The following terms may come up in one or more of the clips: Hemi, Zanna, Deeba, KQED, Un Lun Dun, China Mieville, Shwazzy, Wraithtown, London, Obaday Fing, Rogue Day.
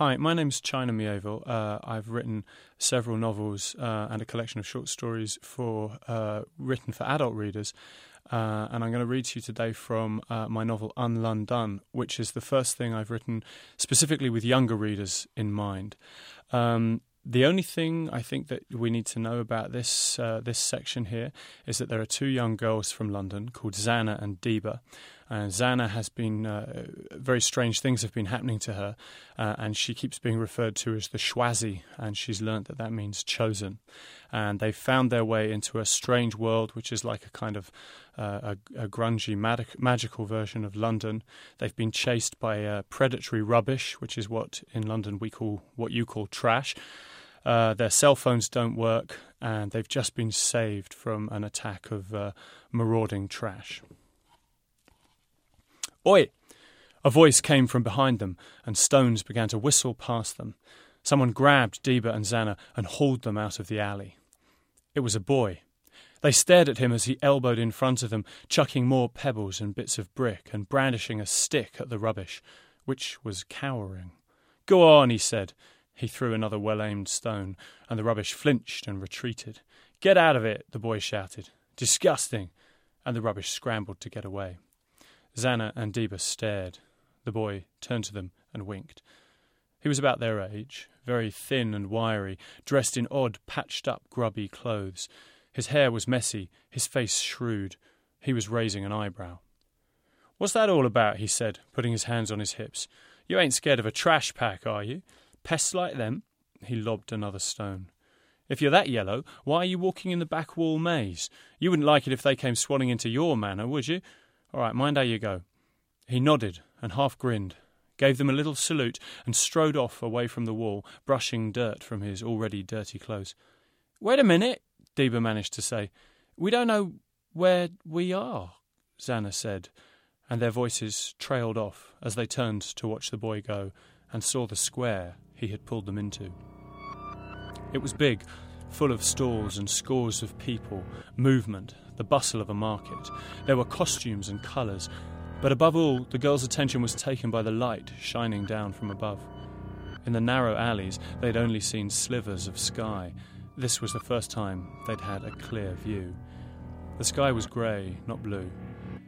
Hi, my name's China Mieville. I've written several novels and a collection of short stories written for adult readers. And I'm going to read to you today from my novel Un Lun Dun, which is the first thing I've written specifically with younger readers in mind. The only thing I think that we need to know about this section here is that there are two young girls from London called Zanna and Deeba. And Zanna has been, very strange things have been happening to her, and she keeps being referred to as the Shwazzy, and she's learnt that that means chosen. And they've found their way into a strange world, which is like a kind of a grungy, magical version of London. They've been chased by predatory rubbish, which is what in London we call, what you call trash. Their cell phones don't work, and they've just been saved from an attack of marauding trash. Oi! A voice came from behind them, and stones began to whistle past them. Someone grabbed Deeba and Zanna and hauled them out of the alley. It was a boy. They stared at him as he elbowed in front of them, chucking more pebbles and bits of brick and brandishing a stick at the rubbish, which was cowering. "Go on," he said. He threw another well-aimed stone, and the rubbish flinched and retreated. "Get out of it," the boy shouted. "Disgusting!" And the rubbish scrambled to get away. Zanna and Deeba stared. The boy turned to them and winked. He was about their age, very thin and wiry, dressed in odd, patched-up, grubby clothes. His hair was messy, his face shrewd. He was raising an eyebrow. "What's that all about?" he said, putting his hands on his hips. "You ain't scared of a trash pack, are you? Pests like them?" He lobbed another stone. "If you're that yellow, why are you walking in the back wall maze? You wouldn't like it if they came swanning into your manor, would you? All right, mind how you go." He nodded and half grinned, gave them a little salute and strode off away from the wall, brushing dirt from his already dirty clothes. "Wait a minute," Deeba managed to say. "We don't know where we are," Zanna said, and their voices trailed off as they turned to watch the boy go and saw the square he had pulled them into. It was big, full of stalls and scores of people, movement, the bustle of a market. There were costumes and colours, but above all, the girls' attention was taken by the light shining down from above. In the narrow alleys, they'd only seen slivers of sky. This was the first time they'd had a clear view. The sky was grey, not blue.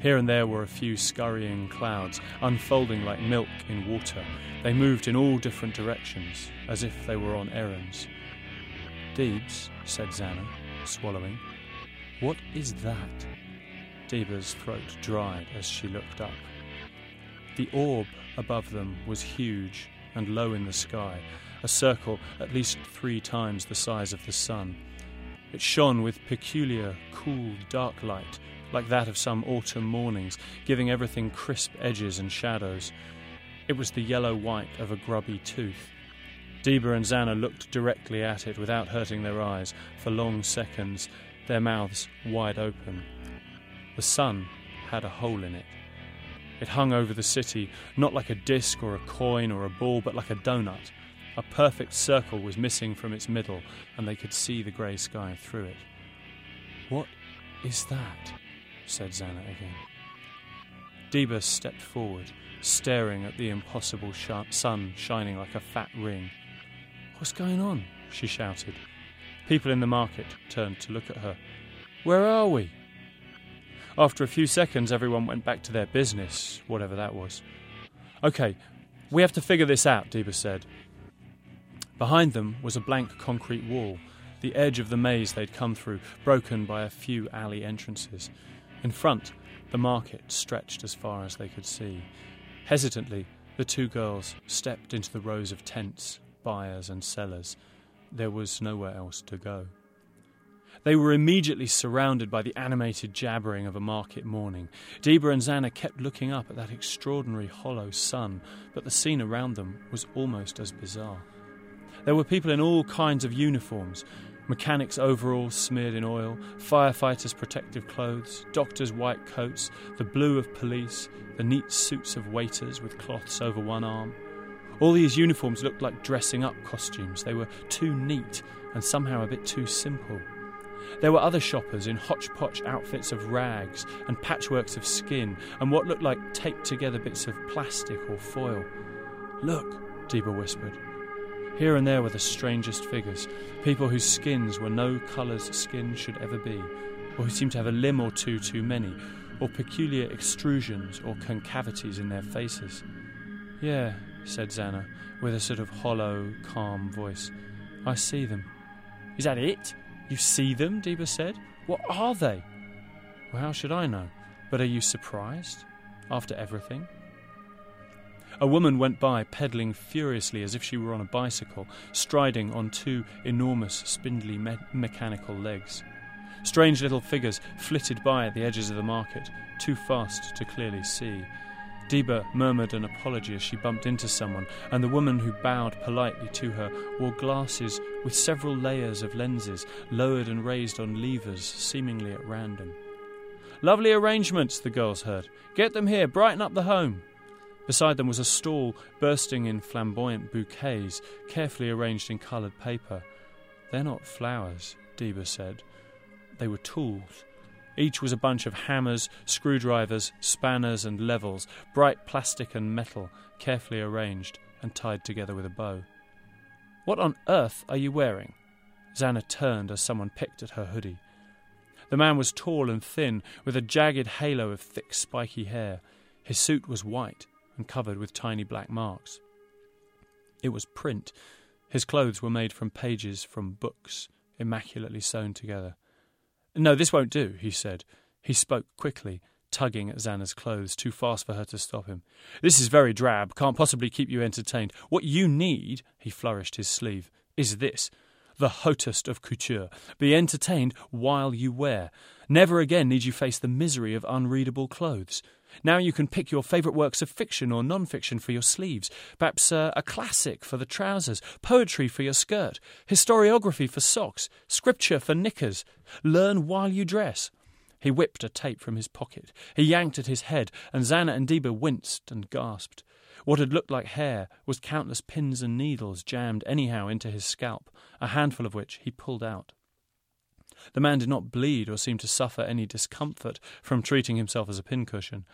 Here and there were a few scurrying clouds, unfolding like milk in water. They moved in all different directions, as if they were on errands. "Deebs," said Zanna, swallowing. "What is that?" Deeba's throat dried as she looked up. The orb above them was huge and low in the sky, a circle at least 3 times the size of the sun. It shone with peculiar, cool, dark light, like that of some autumn mornings, giving everything crisp edges and shadows. It was the yellow-white of a grubby tooth. Deeba and Zanna looked directly at it without hurting their eyes for long seconds, their mouths wide open. The sun had a hole in it. It hung over the city, not like a disc or a coin or a ball, but like a doughnut. A perfect circle was missing from its middle, and they could see the grey sky through it. "What is that?" said Zanna again. Deeba stepped forward, staring at the impossible sun shining like a fat ring. "What's going on?" she shouted. People in the market turned to look at her. "Where are we?" After a few seconds, everyone went back to their business, whatever that was. "OK, we have to figure this out," Deeba said. Behind them was a blank concrete wall, the edge of the maze they'd come through, broken by a few alley entrances. In front, the market stretched as far as they could see. Hesitantly, the two girls stepped into the rows of tents, buyers and sellers. There was nowhere else to go. They were immediately surrounded by the animated jabbering of a market morning. Deeba and Zanna kept looking up at that extraordinary hollow sun, but the scene around them was almost as bizarre. There were people in all kinds of uniforms. Mechanics' overalls smeared in oil, firefighters' protective clothes, doctors' white coats, the blue of police, the neat suits of waiters with cloths over one arm. All these uniforms looked like dressing-up costumes. They were too neat and somehow a bit too simple. There were other shoppers in hodgepodge outfits of rags and patchworks of skin and what looked like taped-together bits of plastic or foil. "Look," Deeba whispered. Here and there were the strangest figures, people whose skins were no colours skin should ever be, or who seemed to have a limb or two too many, or peculiar extrusions or concavities in their faces. Yeah, said Zanna, with a sort of hollow, calm voice. I see them. Is that it? You see them? Deeba said. What are they? Well, how should I know? But are you surprised? After everything? A woman went by, pedalling furiously as if she were on a bicycle, striding on two enormous, spindly mechanical legs. Strange little figures flitted by at the edges of the market, too fast to clearly see. Deeba murmured an apology as she bumped into someone, and the woman who bowed politely to her wore glasses with several layers of lenses, lowered and raised on levers, seemingly at random. "Lovely arrangements," the girls heard. "Get them here, brighten up the home." Beside them was a stall bursting in flamboyant bouquets, carefully arranged in coloured paper. "They're not flowers," Deeba said. They were tools. Each was a bunch of hammers, screwdrivers, spanners and levels, bright plastic and metal, carefully arranged and tied together with a bow. "What on earth are you wearing?" Zanna turned as someone picked at her hoodie. The man was tall and thin, with a jagged halo of thick, spiky hair. His suit was white and covered with tiny black marks. It was print. His clothes were made from pages from books, immaculately sewn together. "No, this won't do," he said. He spoke quickly, tugging at Zanna's clothes, too fast for her to stop him. "This is very drab, can't possibly keep you entertained. What you need," he flourished his sleeve, "is this. The hottest of couture. Be entertained while you wear. Never again need you face the misery of unreadable clothes. Now you can pick your favourite works of fiction or non-fiction for your sleeves, perhaps a classic for the trousers, poetry for your skirt, historiography for socks, scripture for knickers. Learn while you dress." He whipped a tape from his pocket. He yanked at his head, and Zanna and Deeba winced and gasped. What had looked like hair was countless pins and needles jammed anyhow into his scalp, a handful of which he pulled out. The man did not bleed or seem to suffer any discomfort from treating himself as a pincushion.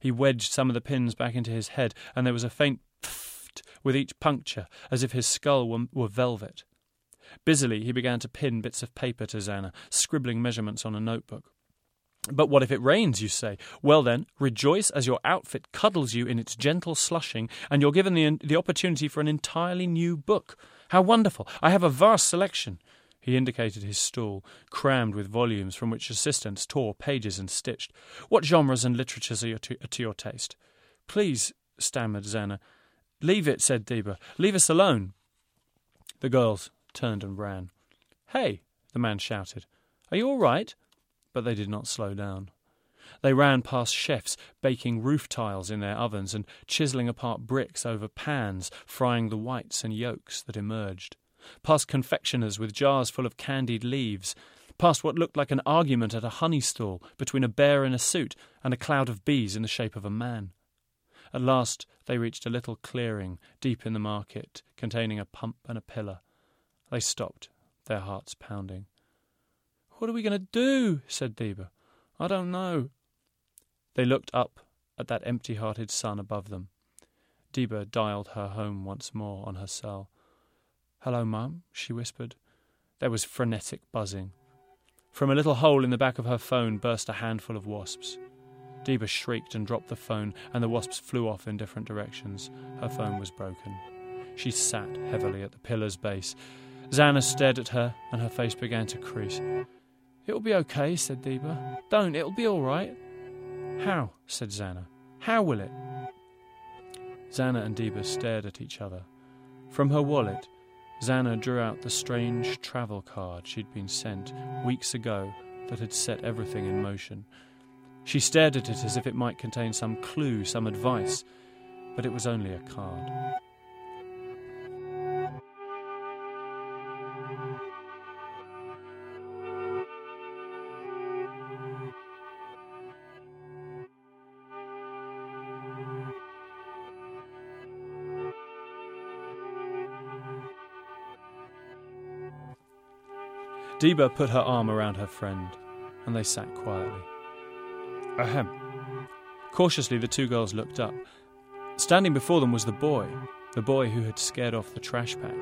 He wedged some of the pins back into his head, and there was a faint pfft with each puncture, as if his skull were velvet. Busily he began to pin bits of paper to Zanna, scribbling measurements on a notebook. "But what if it rains," you say. "Well then, rejoice as your outfit cuddles you in its gentle slushing, and you're given the opportunity for an entirely new book. How wonderful! I have a vast selection." He indicated his stall, crammed with volumes from which assistants tore pages and stitched. "What genres and literatures are to your taste?" "Please," stammered Zanna. "Leave it," said Deeba. "Leave us alone." The girls turned and ran. "Hey," the man shouted. "Are you all right?" But they did not slow down. They ran past chefs baking roof tiles in their ovens and chiselling apart bricks over pans, frying the whites and yolks that emerged, past confectioners with jars full of candied leaves, past what looked like an argument at a honey stall between a bear in a suit and a cloud of bees in the shape of a man. At last they reached a little clearing deep in the market, containing a pump and a pillar. They stopped, their hearts pounding. "What are we going to do?" said Deeba. "I don't know." They looked up at that empty-hearted sun above them. Deeba dialed her home once more on her cell. "Hello, Mum," she whispered. There was frenetic buzzing. From a little hole in the back of her phone burst a handful of wasps. Deeba shrieked and dropped the phone, and the wasps flew off in different directions. Her phone was broken. She sat heavily at the pillar's base. Zanna stared at her, and her face began to crease. "It'll be okay," said Deeba. "Don't, it'll be all right." "How?" said Zanna. "How will it?" Zanna and Deeba stared at each other. From her wallet, Zanna drew out the strange travel card she'd been sent weeks ago that had set everything in motion. She stared at it as if it might contain some clue, some advice, but it was only a card. Deeba put her arm around her friend, and they sat quietly. Ahem. Cautiously, the two girls looked up. Standing before them was the boy, the boy who had scared off the trash pack.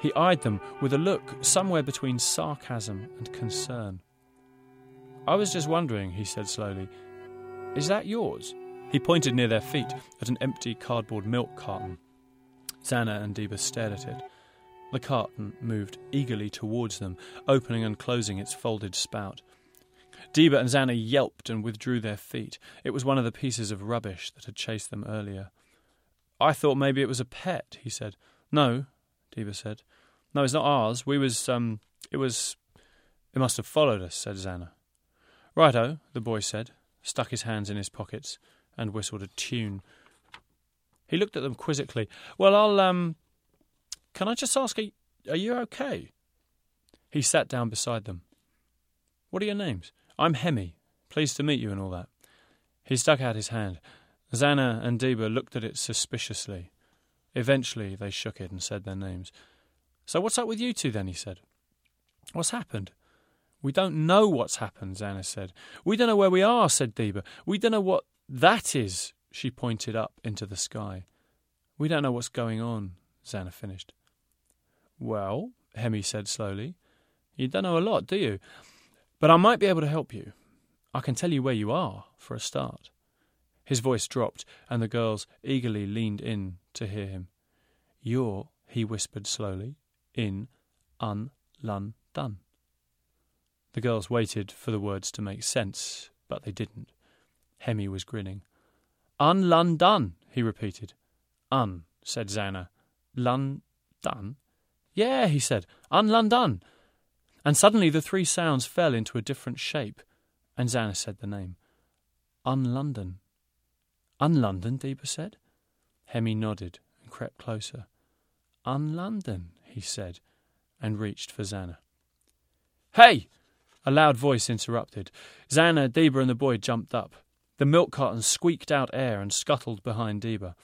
He eyed them with a look somewhere between sarcasm and concern. "I was just wondering," he said slowly, "is that yours?" He pointed near their feet at an empty cardboard milk carton. Zanna and Deeba stared at it. The carton moved eagerly towards them, opening and closing its folded spout. Deeba and Zanna yelped and withdrew their feet. It was one of the pieces of rubbish that had chased them earlier. "I thought maybe it was a pet," he said. "No," Deeba said. "No, it's not ours. It must have followed us," said Zanna. "Righto," the boy said, stuck his hands in his pockets, and whistled a tune. He looked at them quizzically. "Well, can I just ask, are you okay?" He sat down beside them. "What are your names?" "I'm Hemi. Pleased to meet you and all that." He stuck out his hand. Zanna and Deeba looked at it suspiciously. Eventually they shook it and said their names. "So what's up with you two then?" he said. "What's happened?" "We don't know what's happened," Zanna said. "We don't know where we are," said Deeba. "We don't know what that is," she pointed up into the sky. "We don't know what's going on," Zanna finished. "Well," Hemi said slowly, "you don't know a lot, do you? But I might be able to help you. I can tell you where you are, for a start." His voice dropped, and the girls eagerly leaned in to hear him. "You're," he whispered slowly, "in Un Lun Dun." The girls waited for the words to make sense, but they didn't. Hemi was grinning. "Un Lun Dun," he repeated. "Un," said Zanna. "Lun Dun?" "Yeah," he said. "Un Lun Dun." And suddenly the three sounds fell into a different shape, and Zanna said the name. "Un Lun Dun." "Un Lun Dun," Deeba said. Hemi nodded and crept closer. "Un Lun Dun," he said, and reached for Zanna. "Hey!" A loud voice interrupted. Zanna, Deeba and the boy jumped up. The milk carton squeaked out air and scuttled behind Deeba.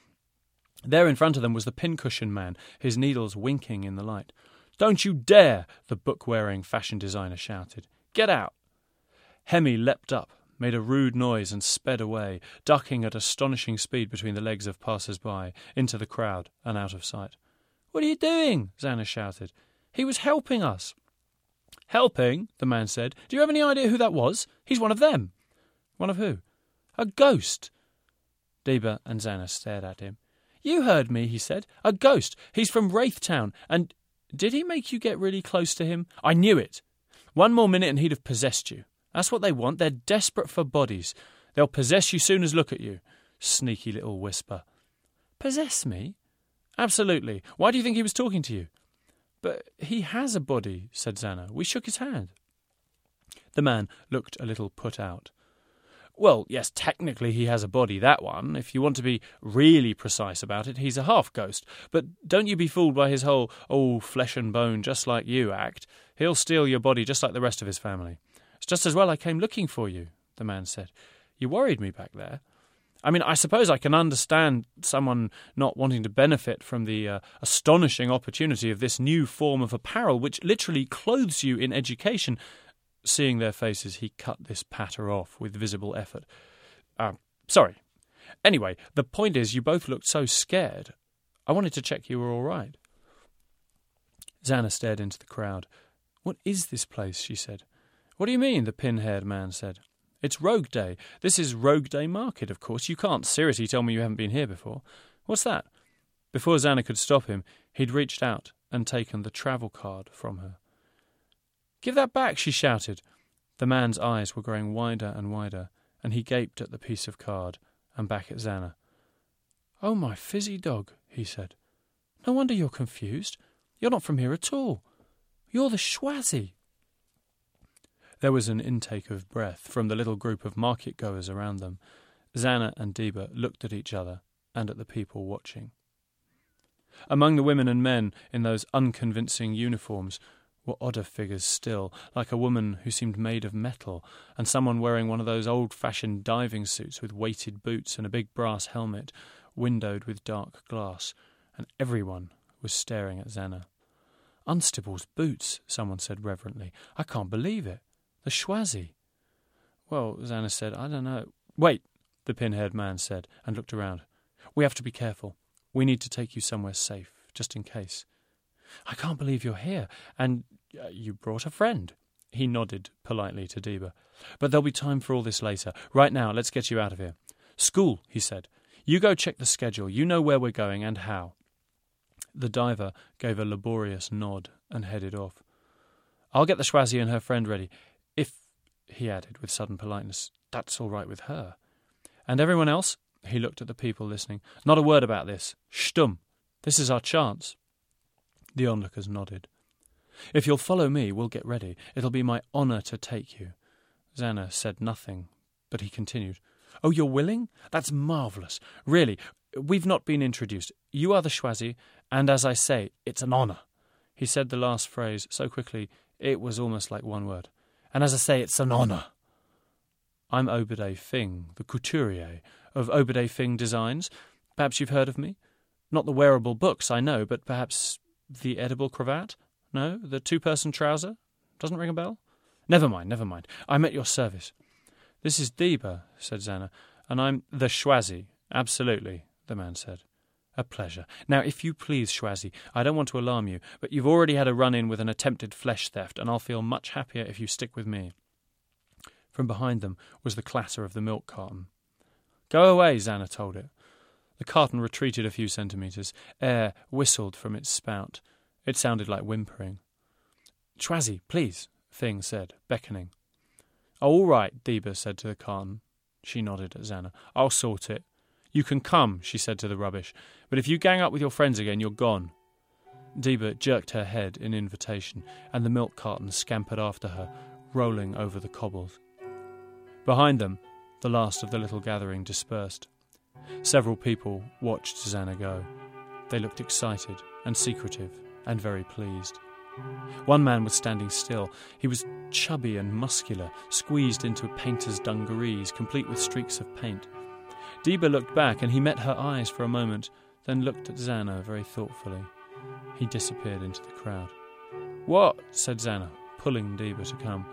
There in front of them was the pincushion man, his needles winking in the light. "Don't you dare!" the book-wearing fashion designer shouted. "Get out!" Hemi leapt up, made a rude noise and sped away, ducking at astonishing speed between the legs of passers-by, into the crowd and out of sight. "What are you doing?" Zanna shouted. "He was helping us." "Helping?" the man said. "Do you have any idea who that was? He's one of them." "One of who?" "A ghost." Deeba and Zanna stared at him. "You heard me," he said. "A ghost. He's from Wraithtown. And did he make you get really close to him?" "I knew it. One more minute and he'd have possessed you. That's what they want. They're desperate for bodies. They'll possess you soon as look at you. Sneaky little whisper." "Possess me?" "Absolutely. Why do you think he was talking to you?" "But he has a body," said Zanna. "We shook his hand." The man looked a little put out. "Well, yes, technically he has a body, that one. If you want to be really precise about it, he's a half-ghost. But don't you be fooled by his whole, oh, flesh and bone, just like you act. He'll steal your body just like the rest of his family." "It's just as well I came looking for you," the man said. "You worried me back there. I mean, I suppose I can understand someone not wanting to benefit from the astonishing opportunity of this new form of apparel, which literally clothes you in education." Seeing their faces, he cut this patter off with visible effort. Sorry. Anyway, the point is you both looked so scared. I wanted to check you were all right." Zanna stared into the crowd. "What is this place?" she said. "What do you mean?" the pin-haired man said. "It's Rogue Day. This is Rogue Day Market, of course. You can't seriously tell me you haven't been here before. What's that?" Before Zanna could stop him, he'd reached out and taken the travel card from her. "Give that back," she shouted. The man's eyes were growing wider and wider, and he gaped at the piece of card and back at Zanna. "Oh, my fizzy dog," he said. "No wonder you're confused. You're not from here at all. You're the Shwazzy." There was an intake of breath from the little group of market-goers around them. Zanna and Deeba looked at each other and at the people watching. Among the women and men in those unconvincing uniforms were odder figures still, like a woman who seemed made of metal, and someone wearing one of those old-fashioned diving suits with weighted boots and a big brass helmet, windowed with dark glass, and everyone was staring at Zanna. "Unstable's boots," someone said reverently. "I can't believe it. The Shwazzy." "Well," Zanna said, "I don't know." "Wait," the pin-haired man said, and looked around. "We have to be careful. We need to take you somewhere safe, just in case. I can't believe you're here, and you brought a friend. He nodded politely to Deeba. But there'll be time for all this later. Right now, let's get you out of here. School, he said. You go check the schedule. You know where we're going and how. The diver gave a laborious nod and headed off. I'll get the Shwazzy and her friend ready. If, he added with sudden politeness, that's all right with her. And everyone else? He looked at the people listening. Not a word about this. Stumm. This is our chance. The onlookers nodded. If you'll follow me, we'll get ready. It'll be my honour to take you. Zanna said nothing, but he continued. Oh, you're willing? That's marvellous. Really, we've not been introduced. You are the Shwazzy, and as I say, it's an honour. He said the last phrase so quickly it was almost like one word. And as I say, it's an honour. I'm Obaday Fing, the couturier of Obaday Fing Designs. Perhaps you've heard of me? Not the wearable books, I know, but perhaps the edible cravat? No, the two-person trouser? Doesn't ring a bell? Never mind. I'm at your service. This is Deeba, said Zanna, and I'm the Shwazzy. Absolutely, the man said. A pleasure. Now, if you please, Shwazzy, I don't want to alarm you, but you've already had a run-in with an attempted flesh theft, and I'll feel much happier if you stick with me. From behind them was the clatter of the milk carton. Go away, Zanna told it. The carton retreated a few centimetres. Air whistled from its spout. It sounded like whimpering. Shwazzy, please, Fing said, beckoning. All right, Deeba said to the carton. She nodded at Zanna. I'll sort it. You can come, she said to the rubbish, but if you gang up with your friends again, you're gone. Deeba jerked her head in invitation, and the milk carton scampered after her, rolling over the cobbles. Behind them, the last of the little gathering dispersed. Several people watched Zanna go. They looked excited and secretive and very pleased. One man was standing still. He was chubby and muscular, squeezed into a painter's dungarees, complete with streaks of paint. Deeba looked back, and he met her eyes for a moment, then looked at Zanna very thoughtfully. He disappeared into the crowd. What? Said Zanna, pulling Deeba to come.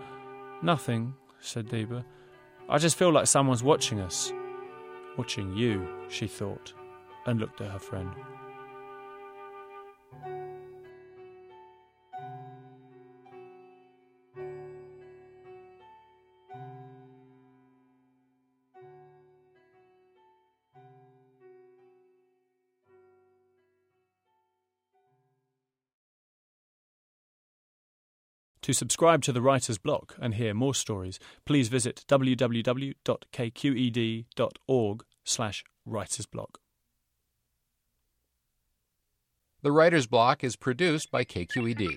Nothing, said Deeba. I just feel like someone's watching us. Watching you, she thought, and looked at her friend. To subscribe to The Writer's Block and hear more stories, please visit www.kqed.org/writersblock. The Writer's Block is produced by KQED.